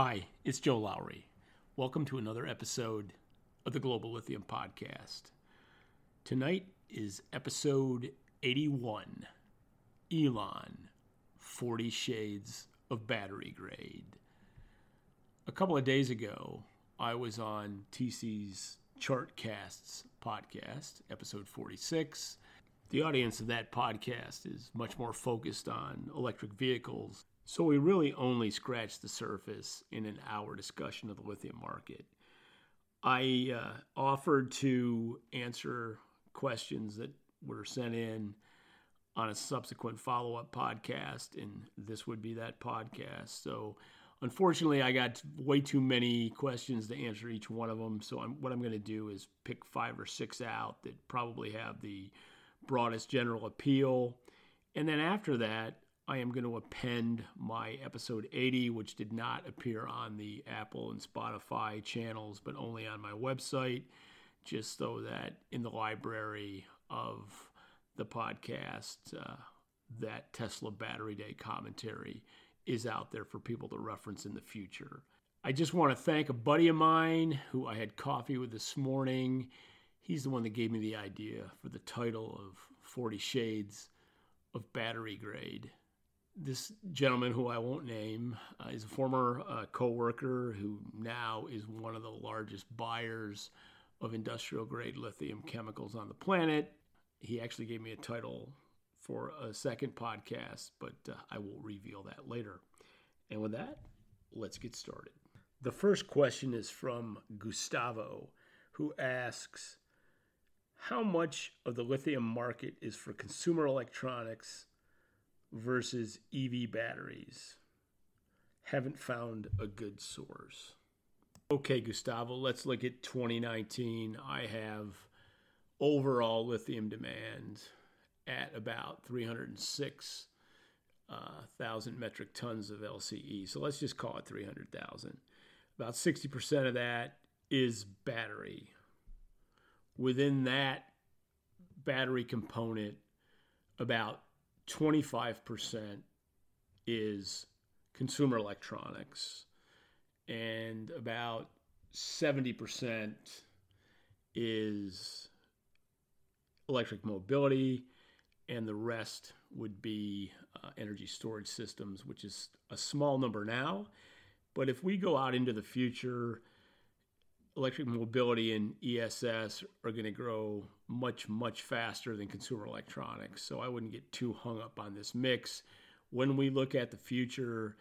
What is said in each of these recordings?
Hi, it's Joe Lowry. Welcome to another episode of the Global Lithium Podcast. Tonight is episode 81, Elon, 40 Shades of Battery Grade. A couple of days ago, I was on TC's Chartcast's podcast, episode 46. The audience of that podcast is much more focused on electric vehicles. So we really only scratched the surface in an hour discussion of the lithium market. I offered to answer questions that were sent in on a subsequent follow-up podcast, and this would be that podcast. So unfortunately, I got way too many questions to answer each one of them. So what I'm going to do is pick 5 or 6 out that probably have the broadest general appeal. And then after that, I am going to append my episode 80, which did not appear on the Apple and Spotify channels, but only on my website, just so that in the library of the podcast, that Tesla Battery Day commentary is out there for people to reference in the future. I just want to thank a buddy of mine who I had coffee with this morning. He's the one that gave me the idea for the title of 40 Shades of Battery Grade. This gentleman, who I won't name, is a former co-worker who now is one of the largest buyers of industrial-grade lithium chemicals on the planet. He actually gave me a title for a second podcast, but I will reveal that later. And with that, let's get started. The first question is from Gustavo, who asks, how much of the lithium market is for consumer electronics versus EV batteries? Haven't found a good source. Okay, Gustavo, let's look at 2019. I have overall lithium demand at about 306,000 metric tons of LCE. So let's just call it 300,000. About 60% of that is battery. Within that battery component, about 25% is consumer electronics, and about 70% is electric mobility, and the rest would be energy storage systems, which is a small number now. But if we go out into the future, electric mobility and ESS are going to grow much, much faster than consumer electronics. So I wouldn't get too hung up on this mix. When we look at the future,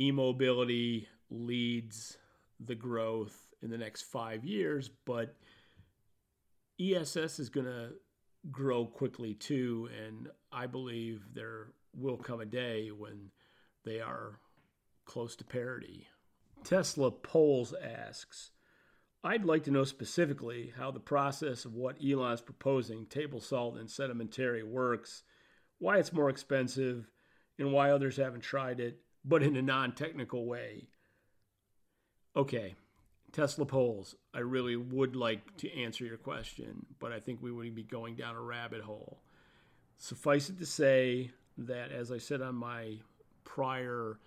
e-mobility leads the growth in the next 5 years, but ESS is going to grow quickly too. And I believe there will come a day when they are close to parity. Tesla Poles asks, I'd like to know specifically how the process of what Elon's proposing, table salt and sedimentary, works, why it's more expensive, and why others haven't tried it, but in a non-technical way. Okay, Tesla Poles, I really would like to answer your question, but I think we would be going down a rabbit hole. Suffice it to say that, as I said on my prior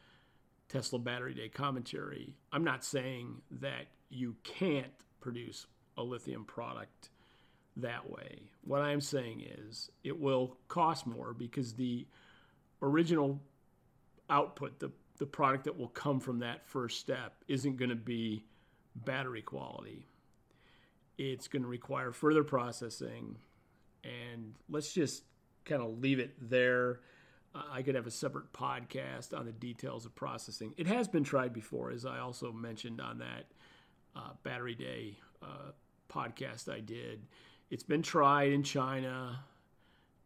Tesla Battery Day commentary, I'm not saying that you can't produce a lithium product that way. What I'm saying is it will cost more because the original output, the product that will come from that first step, isn't going to be battery quality. It's going to require further processing, and let's just kind of leave it there. I could have a separate podcast on the details of processing. It has been tried before, as I also mentioned on that Battery Day podcast I did. It's been tried in China,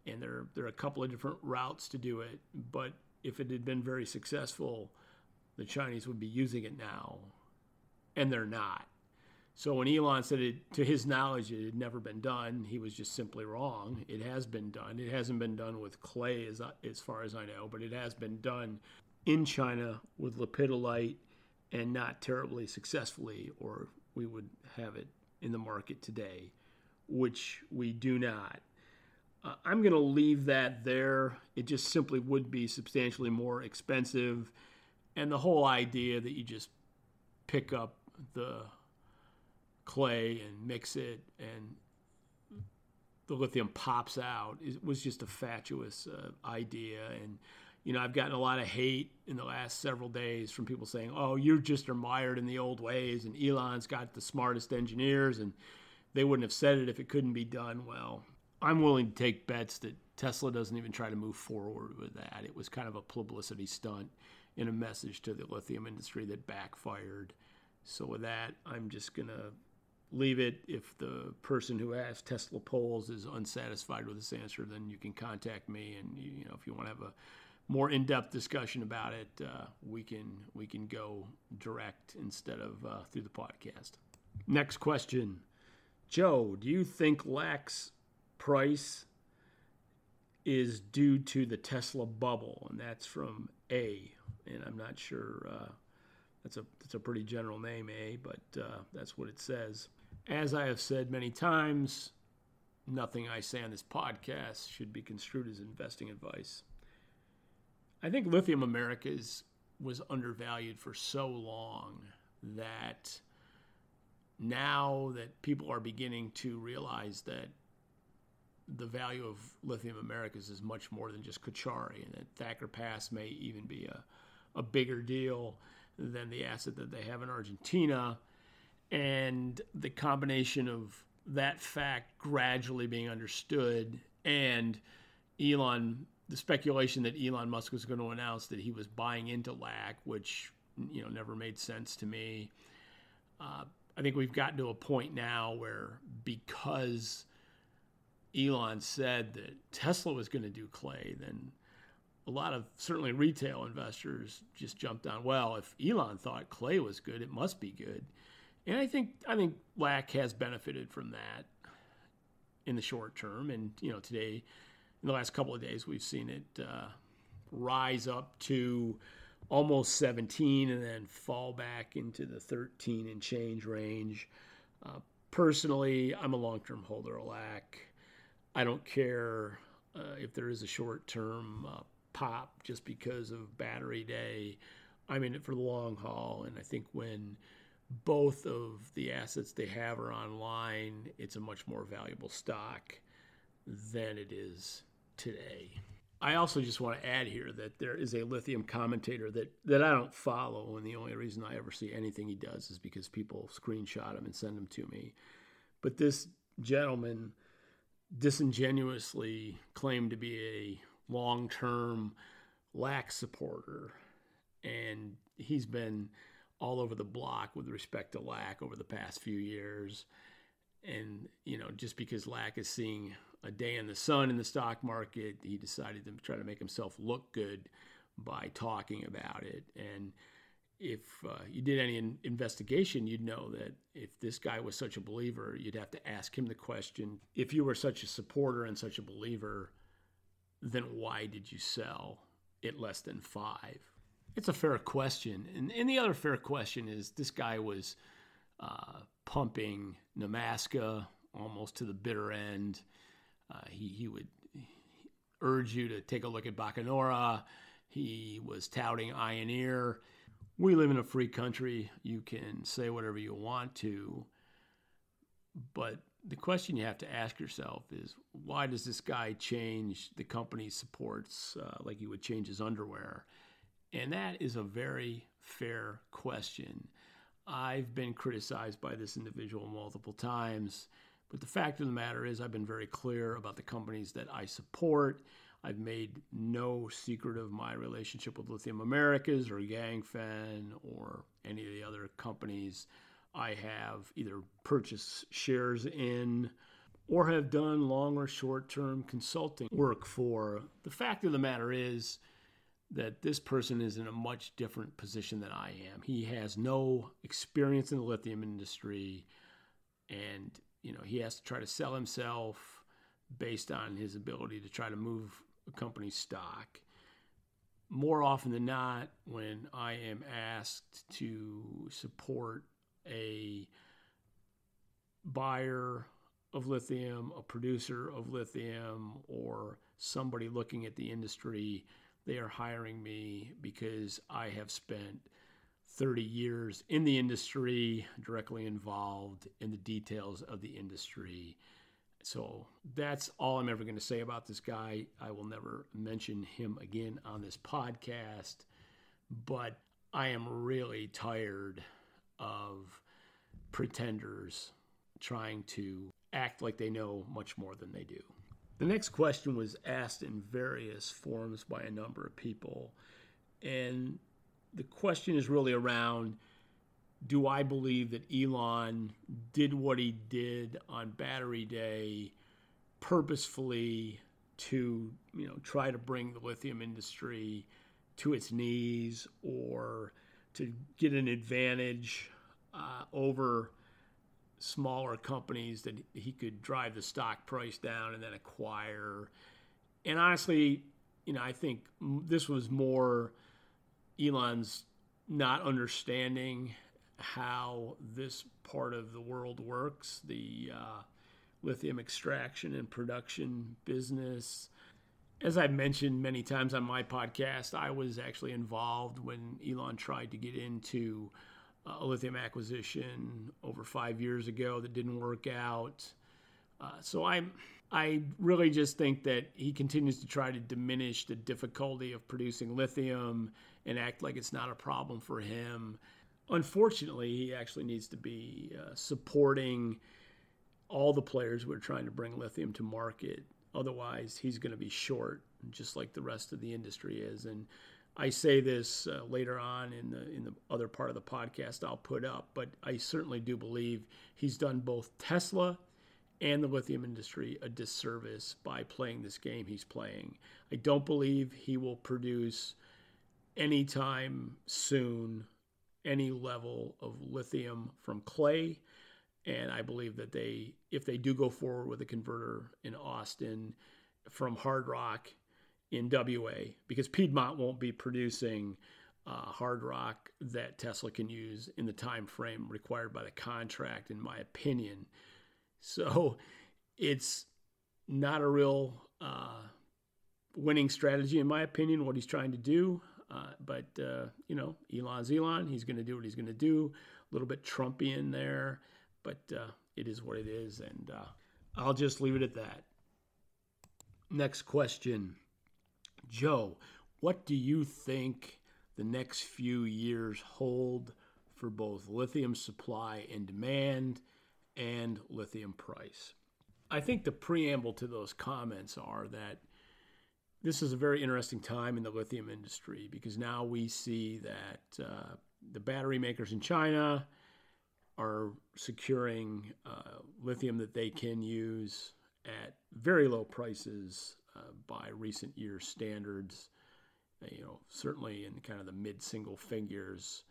and there are a couple of different routes to do it, but if it had been very successful, the Chinese would be using it now, and they're not. So when Elon said it, to his knowledge, it had never been done, he was just simply wrong. It has been done. It hasn't been done with clay as far as I know, but it has been done in China with lepidolite, and not terribly successfully, or we would have it in the market today, which we do not. I'm going to leave that there. It just simply would be substantially more expensive, and the whole idea that you just pick up the clay and mix it, and the lithium pops out. It was just a fatuous idea. And, you know, I've gotten a lot of hate in the last several days from people saying, oh, you just are mired in the old ways, and Elon's got the smartest engineers, and they wouldn't have said it if it couldn't be done well. I'm willing to take bets that Tesla doesn't even try to move forward with that. It was kind of a publicity stunt and a message to the lithium industry that backfired. So with that, I'm just going to leave it. If the person who asked Tesla Poles is unsatisfied with this answer, then you can contact me. And, you know, if you want to have a more in-depth discussion about it, we can go direct instead of through the podcast. Next question. Joe, do you think lax price is due to the Tesla bubble? And that's from A. And I'm not sure, that's a pretty general name, A, but that's what it says. As I have said many times, nothing I say on this podcast should be construed as investing advice. I think Lithium Americas was undervalued for so long that now that people are beginning to realize that the value of Lithium Americas is much more than just Kachari, and that Thacker Pass may even be a bigger deal than the asset that they have in Argentina. And the combination of that fact gradually being understood, and the speculation that Elon Musk was going to announce that he was buying into LAC, which, you know, never made sense to me. I think we've gotten to a point now where, because Elon said that Tesla was going to do clay, then a lot of certainly retail investors just jumped on, well, if Elon thought clay was good, it must be good. And I think LAC has benefited from that in the short term. And, you know, today, in the last couple of days, we've seen it rise up to almost 17 and then fall back into the 13 and change range. Personally, I'm a long-term holder of LAC. I don't care if there is a short-term pop just because of Battery Day. I'm in it for the long haul, and I think when both of the assets they have are online, it's a much more valuable stock than it is today. I also just want to add here that there is a lithium commentator that I don't follow, and the only reason I ever see anything he does is because people screenshot him and send him to me. But this gentleman disingenuously claimed to be a long-term LAC supporter, and he's been all over the block with respect to LAC over the past few years. And, you know, just because LAC is seeing a day in the sun in the stock market, he decided to try to make himself look good by talking about it. And if you did any investigation, you'd know that if this guy was such a believer, you'd have to ask him the question, if you were such a supporter and such a believer, then why did you sell at less than $5? It's a fair question. And the other fair question is, this guy was pumping Namaska almost to the bitter end. He would urge you to take a look at Bacanora. He was touting Ioneer. We live in a free country. You can say whatever you want to. But the question you have to ask yourself is, why does this guy change the company's supports like he would change his underwear? And that is a very fair question. I've been criticized by this individual multiple times, but the fact of the matter is I've been very clear about the companies that I support. I've made no secret of my relationship with Lithium Americas or Gangfen or any of the other companies I have either purchased shares in or have done long or short-term consulting work for. The fact of the matter is that this person is in a much different position than I am. He has no experience in the lithium industry, and, you know, he has to try to sell himself based on his ability to try to move a company's stock. More often than not, when I am asked to support a buyer of lithium, a producer of lithium, or somebody looking at the industry, they are hiring me because I have spent 30 years in the industry, directly involved in the details of the industry. So that's all I'm ever going to say about this guy. I will never mention him again on this podcast, but I am really tired of pretenders trying to act like they know much more than they do. The next question was asked in various forms by a number of people. And the question is really around, do I believe that Elon did what he did on Battery Day purposefully to, try to bring the lithium industry to its knees or to get an advantage over smaller companies that he could drive the stock price down and then acquire? And honestly, I think this was more Elon's not understanding how this part of the world works, the lithium extraction and production business. As I've mentioned many times on my podcast, I was actually involved when Elon tried to get into a lithium acquisition over 5 years ago that didn't work out. So I really just think that he continues to try to diminish the difficulty of producing lithium and act like it's not a problem for him. Unfortunately, he actually needs to be supporting all the players who are trying to bring lithium to market. Otherwise, he's going to be short, just like the rest of the industry is. And I say this later on in the other part of the podcast I'll put up, but I certainly do believe he's done both Tesla and the lithium industry a disservice by playing this game he's playing. I don't believe he will produce anytime soon any level of lithium from clay. And I believe that if they do go forward with a converter in Austin from hard rock in WA, because Piedmont won't be producing hard rock that Tesla can use in the time frame required by the contract, in my opinion. So it's not a real winning strategy, in my opinion, what he's trying to do. But Elon's Elon. He's going to do what he's going to do. A little bit Trumpian there, but it is what it is, and I'll just leave it at that. Next question. Joe, what do you think the next few years hold for both lithium supply and demand and lithium price? I think the preamble to those comments are that this is a very interesting time in the lithium industry, because now we see that the battery makers in China are securing lithium that they can use at very low prices by recent year standards, certainly in kind of the mid-single figures.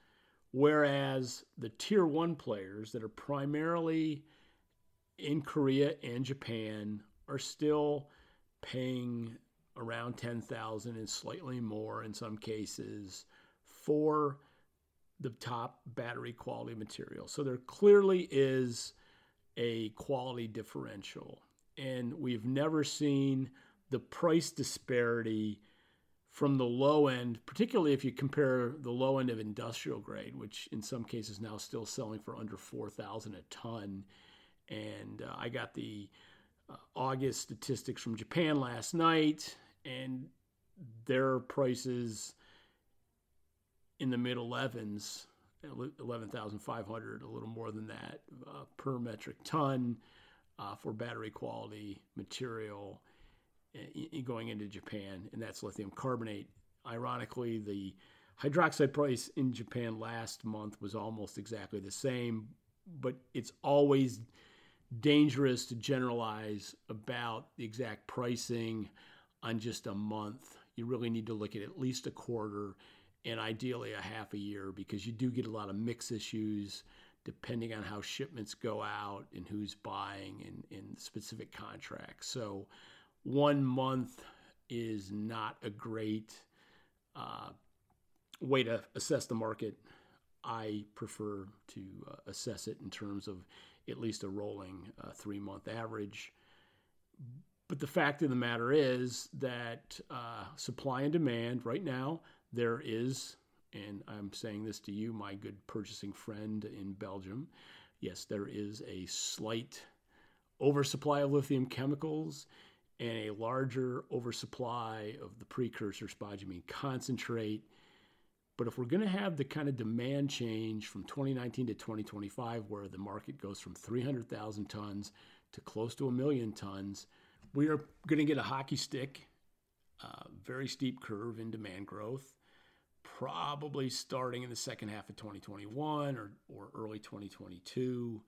Whereas the tier one players that are primarily in Korea and Japan are still paying around $10,000 and slightly more in some cases for the top battery quality material. So there clearly is a quality differential. And we've never seen the price disparity from the low end, particularly if you compare the low end of industrial grade, which in some cases now still selling for under $4,000 a ton. And I got the August statistics from Japan last night, and their prices in the mid-11s, 11,500, a little more than that per metric ton for battery quality material going into Japan, and that's lithium carbonate. Ironically, the hydroxide price in Japan last month was almost exactly the same, but it's always dangerous to generalize about the exact pricing on just a month. You really need to look at least a quarter and ideally a half a year, because you do get a lot of mix issues depending on how shipments go out and who's buying and in specific contracts. So 1 month is not a great way to assess the market. I prefer to assess it in terms of at least a rolling 3 month average. But the fact of the matter is that supply and demand right now, there is and I'm saying this to you, my good purchasing friend in Belgium, yes, there is a slight oversupply of lithium chemicals and a larger oversupply of the precursor spodumene concentrate. But if we're going to have the kind of demand change from 2019 to 2025, where the market goes from 300,000 tons to close to 1 million tons, we are going to get a hockey stick, very steep curve in demand growth, probably starting in the second half of 2021 or early 2022.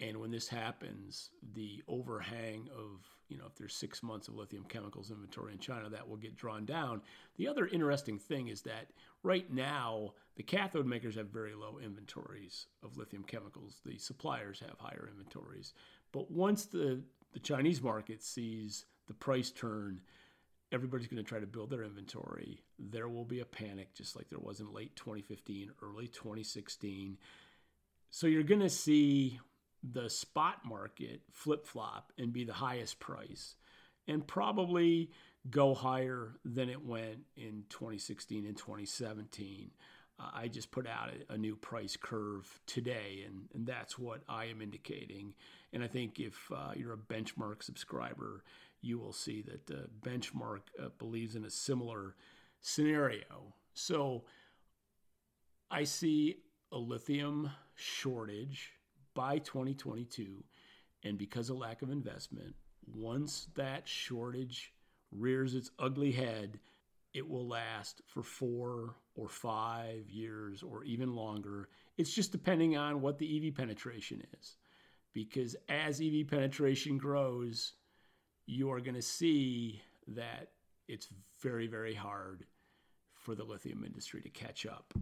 And when this happens, the overhang of, if there's 6 months of lithium chemicals inventory in China, that will get drawn down. The other interesting thing is that right now, the cathode makers have very low inventories of lithium chemicals. The suppliers have higher inventories. But once the Chinese market sees the price turn, everybody's going to try to build their inventory. There will be a panic, just like there was in late 2015, early 2016. So you're going to see the spot market flip-flop and be the highest price and probably go higher than it went in 2016 and 2017. I just put out a new price curve today, and that's what I am indicating. And I think if you're a Benchmark subscriber, you will see that Benchmark believes in a similar scenario. So I see a lithium shortage by 2022, and because of lack of investment, once that shortage rears its ugly head, it will last for 4 or 5 years or even longer. It's just depending on what the EV penetration is, because as EV penetration grows, you are going to see that it's very, very hard for the lithium industry to catch up.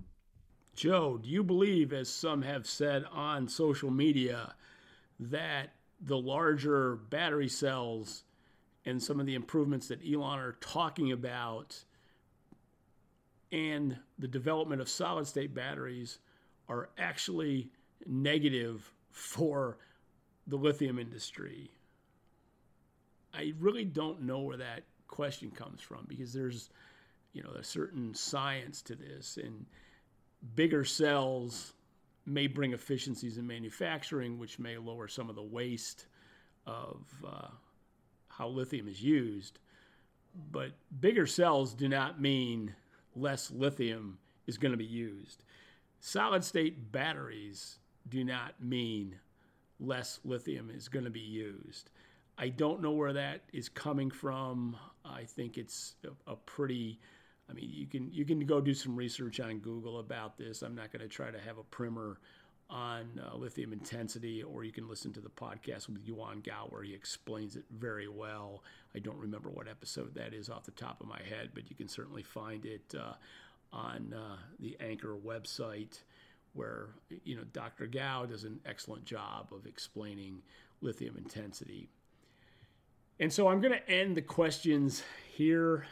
Joe, do you believe, as some have said on social media, that the larger battery cells and some of the improvements that Elon are talking about and the development of solid-state batteries are actually negative for the lithium industry? I really don't know where that question comes from, because there's, a certain science to this, and bigger cells may bring efficiencies in manufacturing, which may lower some of the waste of how lithium is used. But bigger cells do not mean less lithium is going to be used. Solid-state batteries do not mean less lithium is going to be used. I don't know where that is coming from. I think it's a pretty... you can go do some research on Google about this. I'm not going to try to have a primer on lithium intensity, or you can listen to the podcast with Yuan Gao where he explains it very well. I don't remember what episode that is off the top of my head, but you can certainly find it on the Anchor website, where Dr. Gao does an excellent job of explaining lithium intensity. And so I'm going to end the questions here.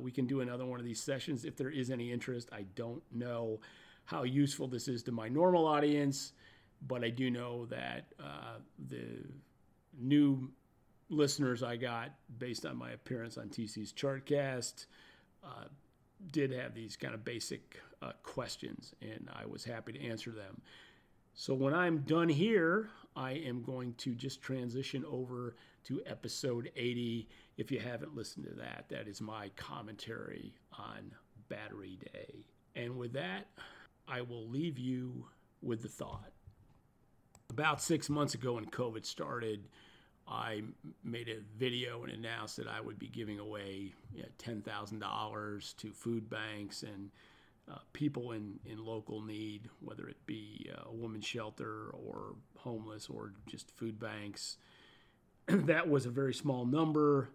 We can do another one of these sessions if there is any interest. I don't know how useful this is to my normal audience, but I do know that the new listeners I got based on my appearance on TC's Chartcast did have these kind of basic questions, and I was happy to answer them. So when I'm done here, I am going to just transition over to episode 80. If you haven't listened to that, that is my commentary on Battery Day. And with that, I will leave you with the thought. About 6 months ago when COVID started, I made a video and announced that I would be giving away $10,000 to food banks and people in local need, whether it be a women's shelter or homeless or just food banks. That was a very small number.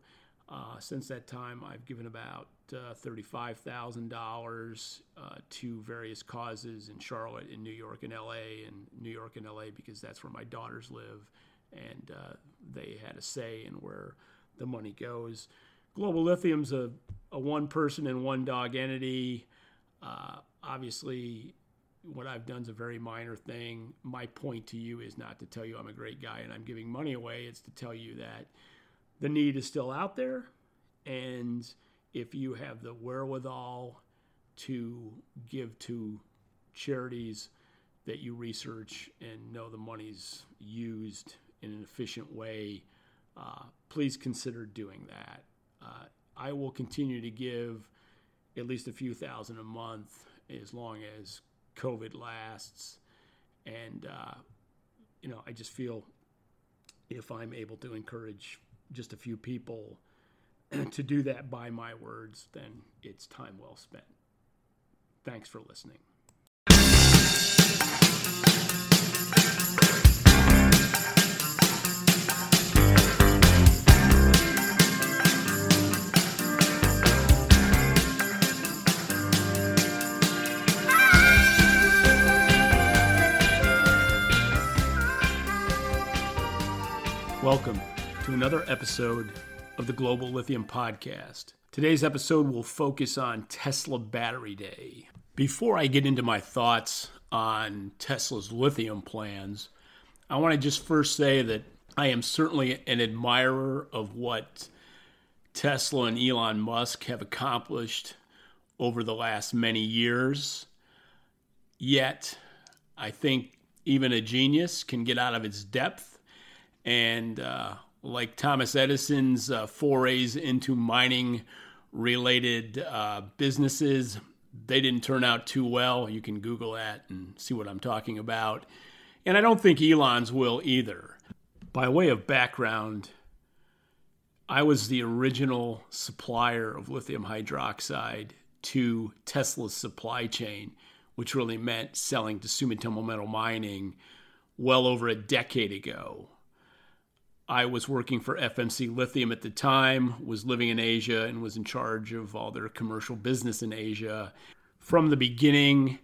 Since that time, I've given about $35,000 to various causes in Charlotte, in New York, and LA, because that's where my daughters live, and they had a say in where the money goes. Global Lithium's a one-person and one-dog entity. Obviously, what I've done is a very minor thing. My point to you is not to tell you I'm a great guy and I'm giving money away. It's to tell you that the need is still out there. And if you have the wherewithal to give to charities that you research and know the money's used in an efficient way, please consider doing that. I will continue to give at least a few thousand a month as long as COVID lasts. And, you know, I just feel if I'm able to encourage just a few people to do that by my words, then it's time well spent. Thanks for listening. Welcome to another episode of the Global Lithium Podcast. Today's episode will focus on Tesla Battery Day. Before I get into my thoughts on Tesla's lithium plans, I want to just first say that I am certainly an admirer of what Tesla and Elon Musk have accomplished over the last many years. Yet, I think even a genius can get out of its depth. And like Thomas Edison's forays into mining-related businesses, they didn't turn out too well. You can Google that and see what I'm talking about. And I don't think Elon's will either. By way of background, I was the original supplier of lithium hydroxide to Tesla's supply chain, which really meant selling to Sumitomo Metal Mining well over a decade ago. I was working for FMC Lithium at the time, was living in Asia, and was in charge of all their commercial business in Asia. From the beginning,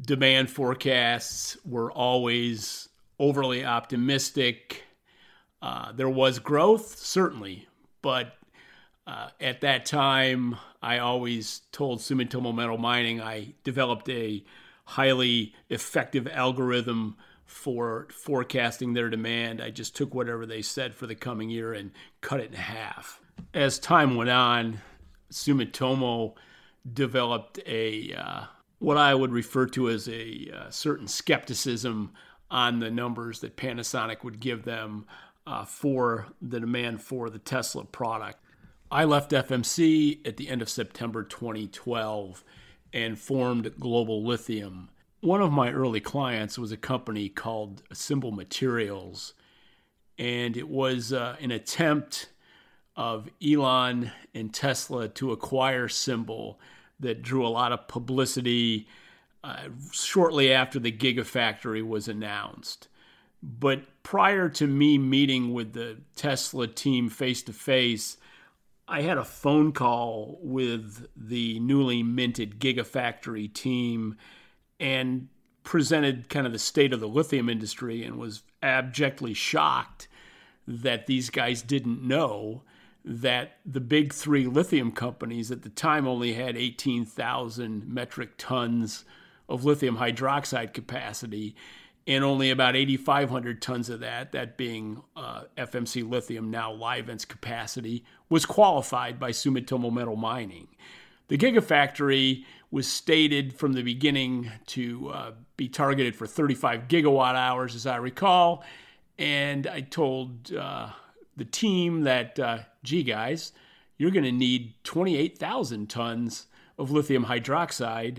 demand forecasts were always overly optimistic. There was growth, certainly, but at that time, I always told Sumitomo Metal Mining I developed a highly effective algorithm for forecasting their demand. I just took whatever they said for the coming year and cut it in half. As time went on, Sumitomo developed a what I would refer to as a certain skepticism on the numbers that Panasonic would give them for the demand for the Tesla product. I left FMC at the end of September 2012 and formed Global Lithium. One of my early clients was a company called Symbol Materials, and it was an attempt of Elon and Tesla to acquire Symbol that drew a lot of publicity shortly after the Gigafactory was announced. But prior to me meeting with the Tesla team face-to-face, I had a phone call with the newly minted Gigafactory team and presented kind of the state of the lithium industry and was abjectly shocked that these guys didn't know that the big three lithium companies at the time only had 18,000 metric tons of lithium hydroxide capacity and only about 8,500 tons of that being FMC Lithium, now Livent's capacity, was qualified by Sumitomo Metal Mining. The Gigafactory was stated from the beginning to be targeted for 35 gigawatt hours, as I recall. And I told the team that, gee, guys, you're going to need 28,000 tons of lithium hydroxide,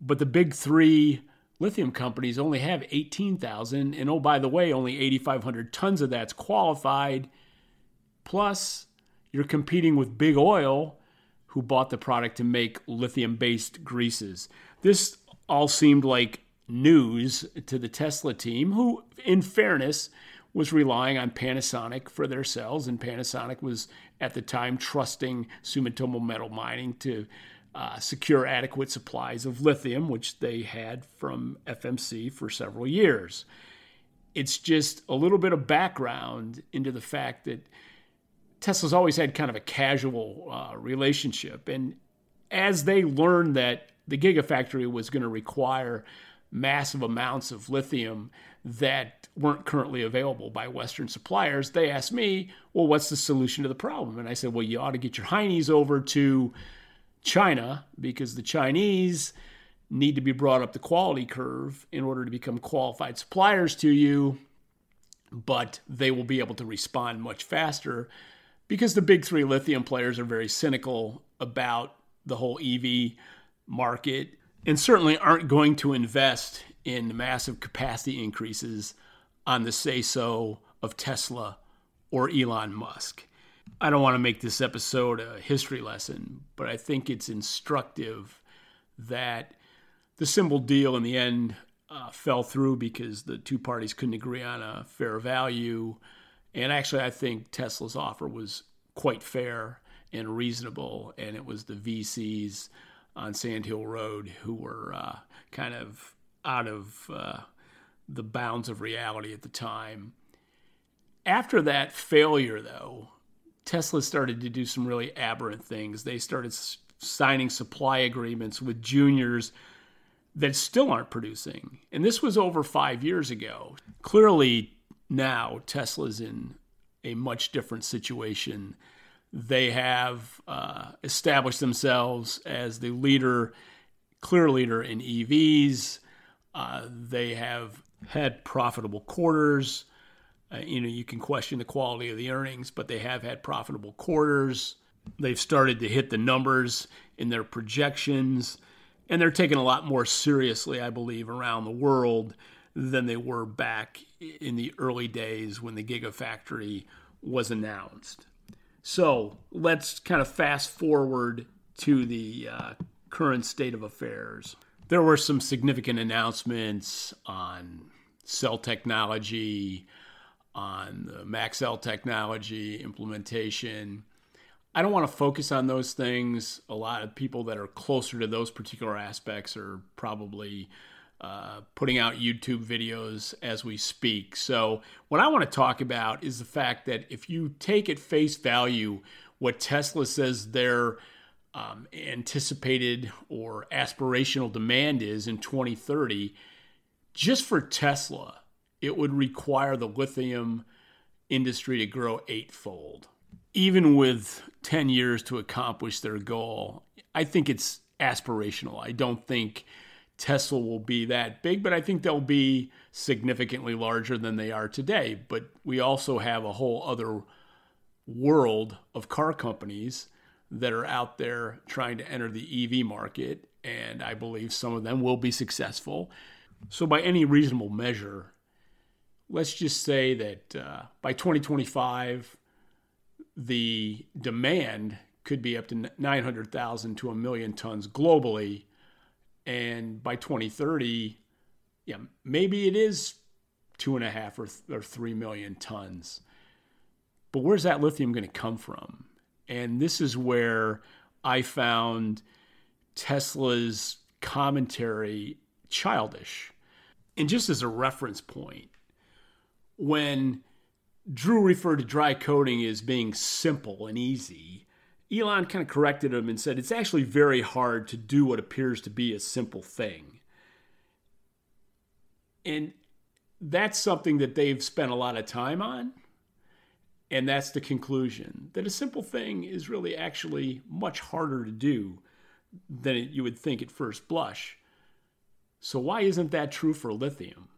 but the big three lithium companies only have 18,000. And oh, by the way, only 8,500 tons of that's qualified. Plus, you're competing with big oil, who bought the product to make lithium-based greases. This all seemed like news to the Tesla team, who, in fairness, was relying on Panasonic for their cells, and Panasonic was, at the time, trusting Sumitomo Metal Mining to secure adequate supplies of lithium, which they had from FMC for several years. It's just a little bit of background into the fact that Tesla's always had kind of a casual relationship. And as they learned that the Gigafactory was going to require massive amounts of lithium that weren't currently available by Western suppliers, they asked me, well, what's the solution to the problem? And I said, well, you ought to get your heinies over to China, because the Chinese need to be brought up the quality curve in order to become qualified suppliers to you, but they will be able to respond much faster because the big three lithium players are very cynical about the whole EV market and certainly aren't going to invest in massive capacity increases on the say-so of Tesla or Elon Musk. I don't want to make this episode a history lesson, but I think it's instructive that the Symbol deal in the end fell through because the two parties couldn't agree on a fair value. And actually, I think Tesla's offer was quite fair and reasonable, and it was the VCs on Sand Hill Road who were kind of out of the bounds of reality at the time. After that failure, though, Tesla started to do some really aberrant things. They started signing supply agreements with juniors that still aren't producing. And this was over 5 years ago. Clearly, now Tesla's in a much different situation. They have established themselves as the clear leader in EVs. They have had profitable quarters. You can question the quality of the earnings, but they have had profitable quarters. They've started to hit the numbers in their projections, and they're taken a lot more seriously, I believe, around the world than they were back in the early days when the Gigafactory was announced. So let's kind of fast forward to the current state of affairs. There were some significant announcements on cell technology, on the Maxell technology implementation. I don't want to focus on those things. A lot of people that are closer to those particular aspects are probably putting out YouTube videos as we speak. So what I want to talk about is the fact that if you take at face value what Tesla says their anticipated or aspirational demand is in 2030, just for Tesla, it would require the lithium industry to grow eightfold. Even with 10 years to accomplish their goal, I think it's aspirational. I don't think Tesla will be that big, but I think they'll be significantly larger than they are today. But we also have a whole other world of car companies that are out there trying to enter the EV market, and I believe some of them will be successful. So by any reasonable measure, let's just say that by 2025, the demand could be up to 900,000 to a million tons globally. And by 2030, maybe it is 2.5 or 3 million tons. But where's that lithium going to come from? And this is where I found Tesla's commentary childish. And just as a reference point, when Drew referred to dry coating as being simple and easy, Elon kind of corrected him and said, it's actually very hard to do what appears to be a simple thing. And that's something that they've spent a lot of time on. And that's the conclusion, that a simple thing is really actually much harder to do than you would think at first blush. So why isn't that true for lithium?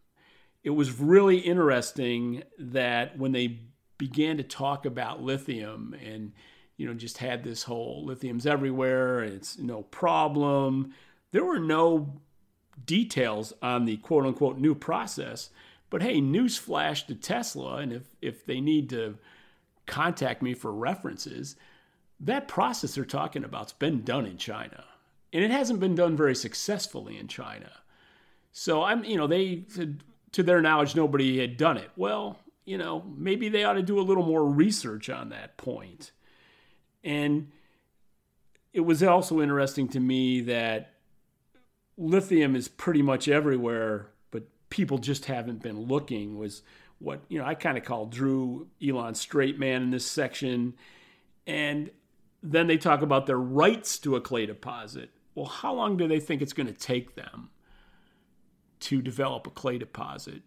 It was really interesting that when they began to talk about lithium and, just had this whole lithium's everywhere and it's no problem, there were no details on the quote unquote new process. But hey, newsflash to Tesla, and if they need to contact me for references, that process they're talking about's been done in China. And it hasn't been done very successfully in China. So they said, to their knowledge, nobody had done it. Well, maybe they ought to do a little more research on that point. And it was also interesting to me that lithium is pretty much everywhere, but people just haven't been looking, was what, I kind of call Drew Elon's straight man in this section. And then they talk about their rights to a clay deposit. Well, how long do they think it's going to take them to develop a clay deposit?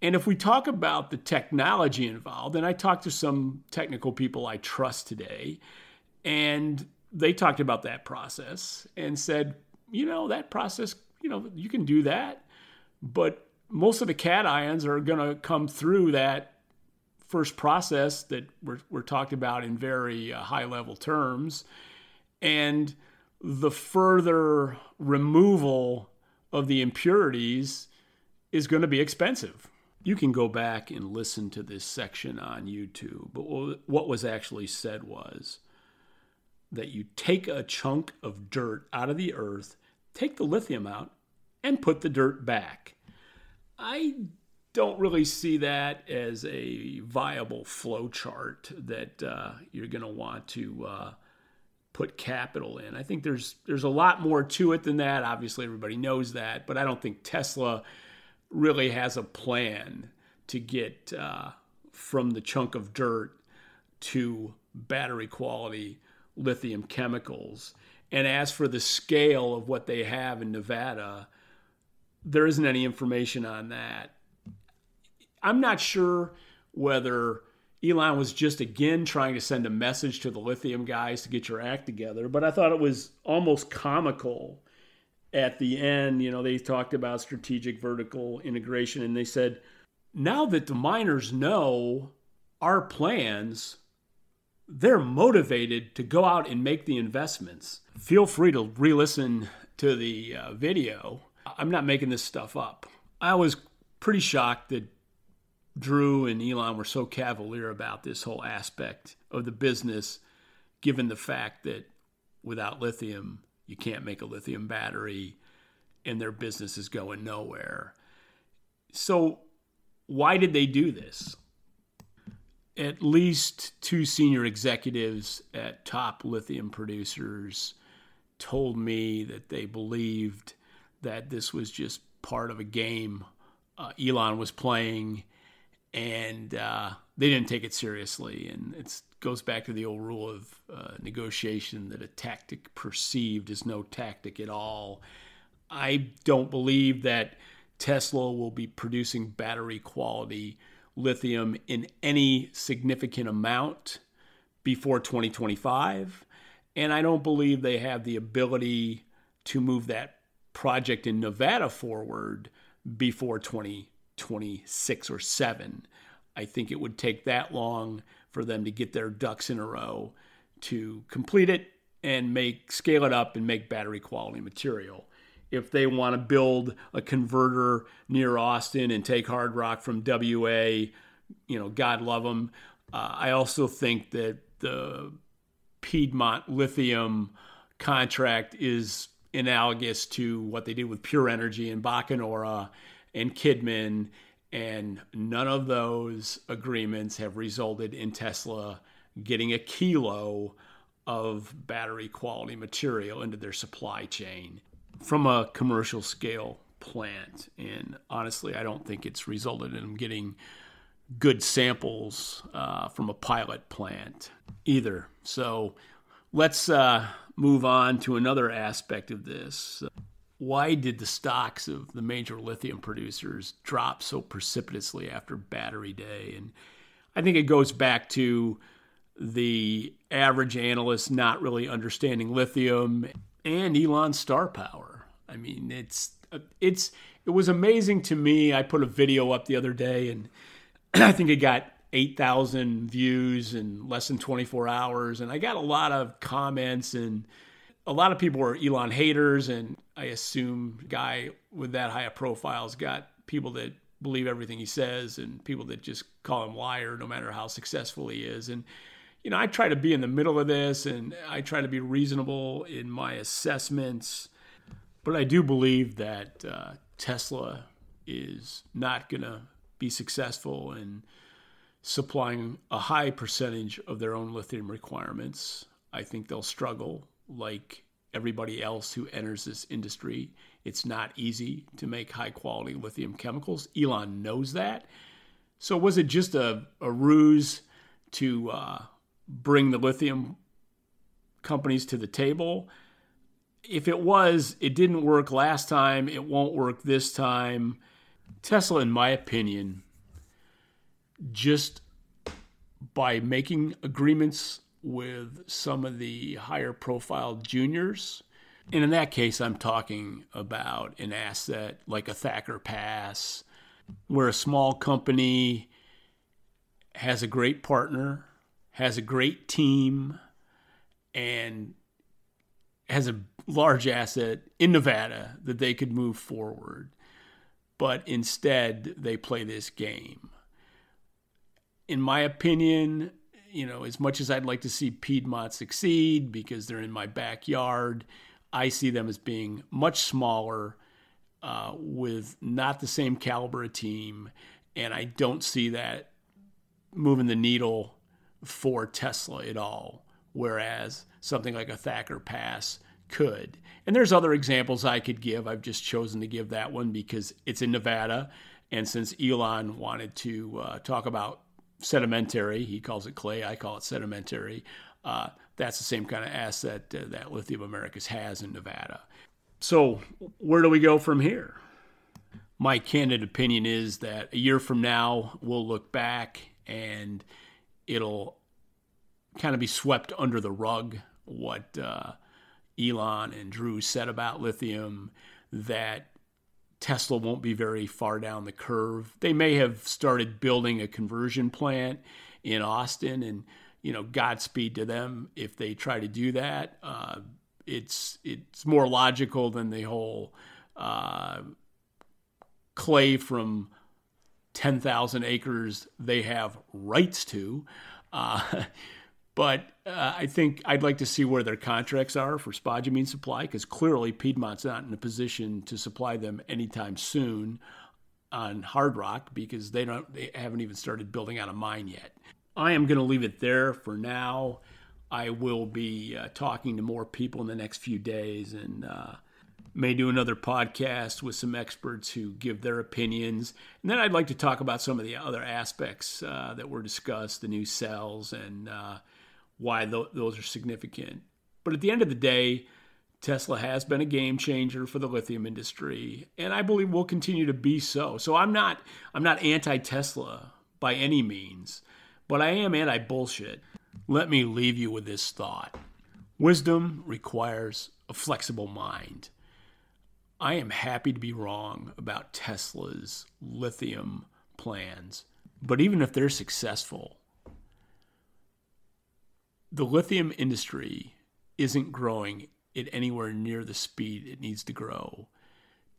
And if we talk about the technology involved, and I talked to some technical people I trust today, and they talked about that process and said, you know, that process, you know, you can do that, but most of the cations are going to come through that first process that we're talked about in very high level terms. And the further removal of the impurities is going to be expensive. You can go back and listen to this section on YouTube, but what was actually said was that you take a chunk of dirt out of the earth, take the lithium out, and put the dirt back. I don't really see that as a viable flow chart that you're going to want to put capital in. I think there's a lot more to it than that. Obviously, everybody knows that, but I don't think Tesla really has a plan to get from the chunk of dirt to battery quality lithium chemicals. And as for the scale of what they have in Nevada, there isn't any information on that. I'm not sure whether Elon was just again trying to send a message to the lithium guys to get your act together, but I thought it was almost comical at the end. You know, they talked about strategic vertical integration, and they said, now that the miners know our plans, they're motivated to go out and make the investments. Feel free to re-listen to the video. I'm not making this stuff up. I was pretty shocked that Drew and Elon were so cavalier about this whole aspect of the business, given the fact that without lithium, you can't make a lithium battery, and their business is going nowhere. So why did they do this? At least two senior executives at top lithium producers told me that they believed that this was just part of a game Elon was playing, and they didn't take it seriously. And it goes back to the old rule of negotiation that a tactic perceived is no tactic at all. I don't believe that Tesla will be producing battery quality lithium in any significant amount before 2025. And I don't believe they have the ability to move that project in Nevada forward before 2026 or 7. I think it would take that long for them to get their ducks in a row to complete it and scale it up and make battery quality material. If they want to build a converter near Austin and take hard rock from WA, you know, God love them. I also think that the Piedmont lithium contract is analogous to what they did with Pure Energy and Bacanora and Kidman, and none of those agreements have resulted in Tesla getting a kilo of battery quality material into their supply chain from a commercial scale plant. And honestly, I don't think it's resulted in them getting good samples from a pilot plant either. So let's move on to another aspect of this. Why did the stocks of the major lithium producers drop so precipitously after Battery Day? And I think it goes back to the average analyst not really understanding lithium and Elon's star power. I mean, it was amazing to me. I put a video up the other day, and I think it got 8,000 views in less than 24 hours. And I got a lot of comments, and a lot of people were Elon haters. And I assume a guy with that high a profile's got people that believe everything he says and people that just call him liar no matter how successful he is. And, you know, I try to be in the middle of this, and I try to be reasonable in my assessments. But I do believe that Tesla is not going to be successful in supplying a high percentage of their own lithium requirements. I think they'll struggle like everybody else who enters this industry. It's not easy to make high-quality lithium chemicals. Elon knows that. So was it just a ruse to bring the lithium companies to the table? If it was, it didn't work last time. It won't work this time. Tesla, in my opinion, just by making agreements with some of the higher profile juniors. And in that case, I'm talking about an asset like a Thacker Pass, where a small company has a great partner, has a great team, and has a large asset in Nevada that they could move forward. But instead, they play this game. In my opinion, you know, as much as I'd like to see Piedmont succeed because they're in my backyard, I see them as being much smaller, with not the same caliber of team, and I don't see that moving the needle for Tesla at all, whereas something like a Thacker Pass could. And there's other examples I could give. I've just chosen to give that one because it's in Nevada, and since Elon wanted to talk about sedimentary, he calls it clay, I call it sedimentary, that's the same kind of asset that Lithium Americas has in Nevada. So where do we go from here? My candid opinion is that a year from now, we'll look back and it'll kind of be swept under the rug what Elon and Drew said about lithium, that Tesla won't be very far down the curve. They may have started building a conversion plant in Austin, and you know, Godspeed to them if they try to do that. It's more logical than the whole clay from 10,000 acres they have rights to. But I think I'd like to see where their contracts are for spodumene supply, because clearly Piedmont's not in a position to supply them anytime soon on hard rock because they haven't even started building out a mine yet. I am going to leave it there for now. I will be talking to more people in the next few days, and may do another podcast with some experts who give their opinions. And then I'd like to talk about some of the other aspects that were discussed, the new cells, and why those are significant. But at the end of the day, Tesla has been a game changer for the lithium industry, and I believe will continue to be so. So I'm not anti-Tesla by any means, but I am anti-bullshit. Let me leave you with this thought. Wisdom requires a flexible mind. I am happy to be wrong about Tesla's lithium plans, but even if they're successful, the lithium industry isn't growing at anywhere near the speed it needs to grow.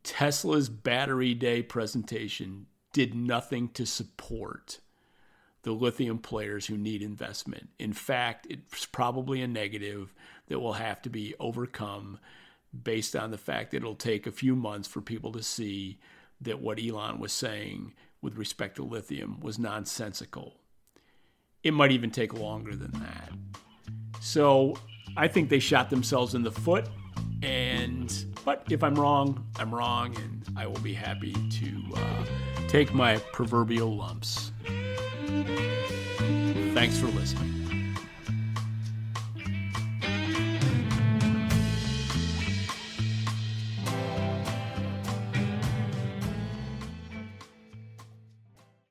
Tesla's Battery Day presentation did nothing to support the lithium players who need investment. In fact, it's probably a negative that will have to be overcome based on the fact that it'll take a few months for people to see that what Elon was saying with respect to lithium was nonsensical. It might even take longer than that. So I think they shot themselves in the foot, but if I'm wrong, I'm wrong, and I will be happy to take my proverbial lumps. Thanks for listening.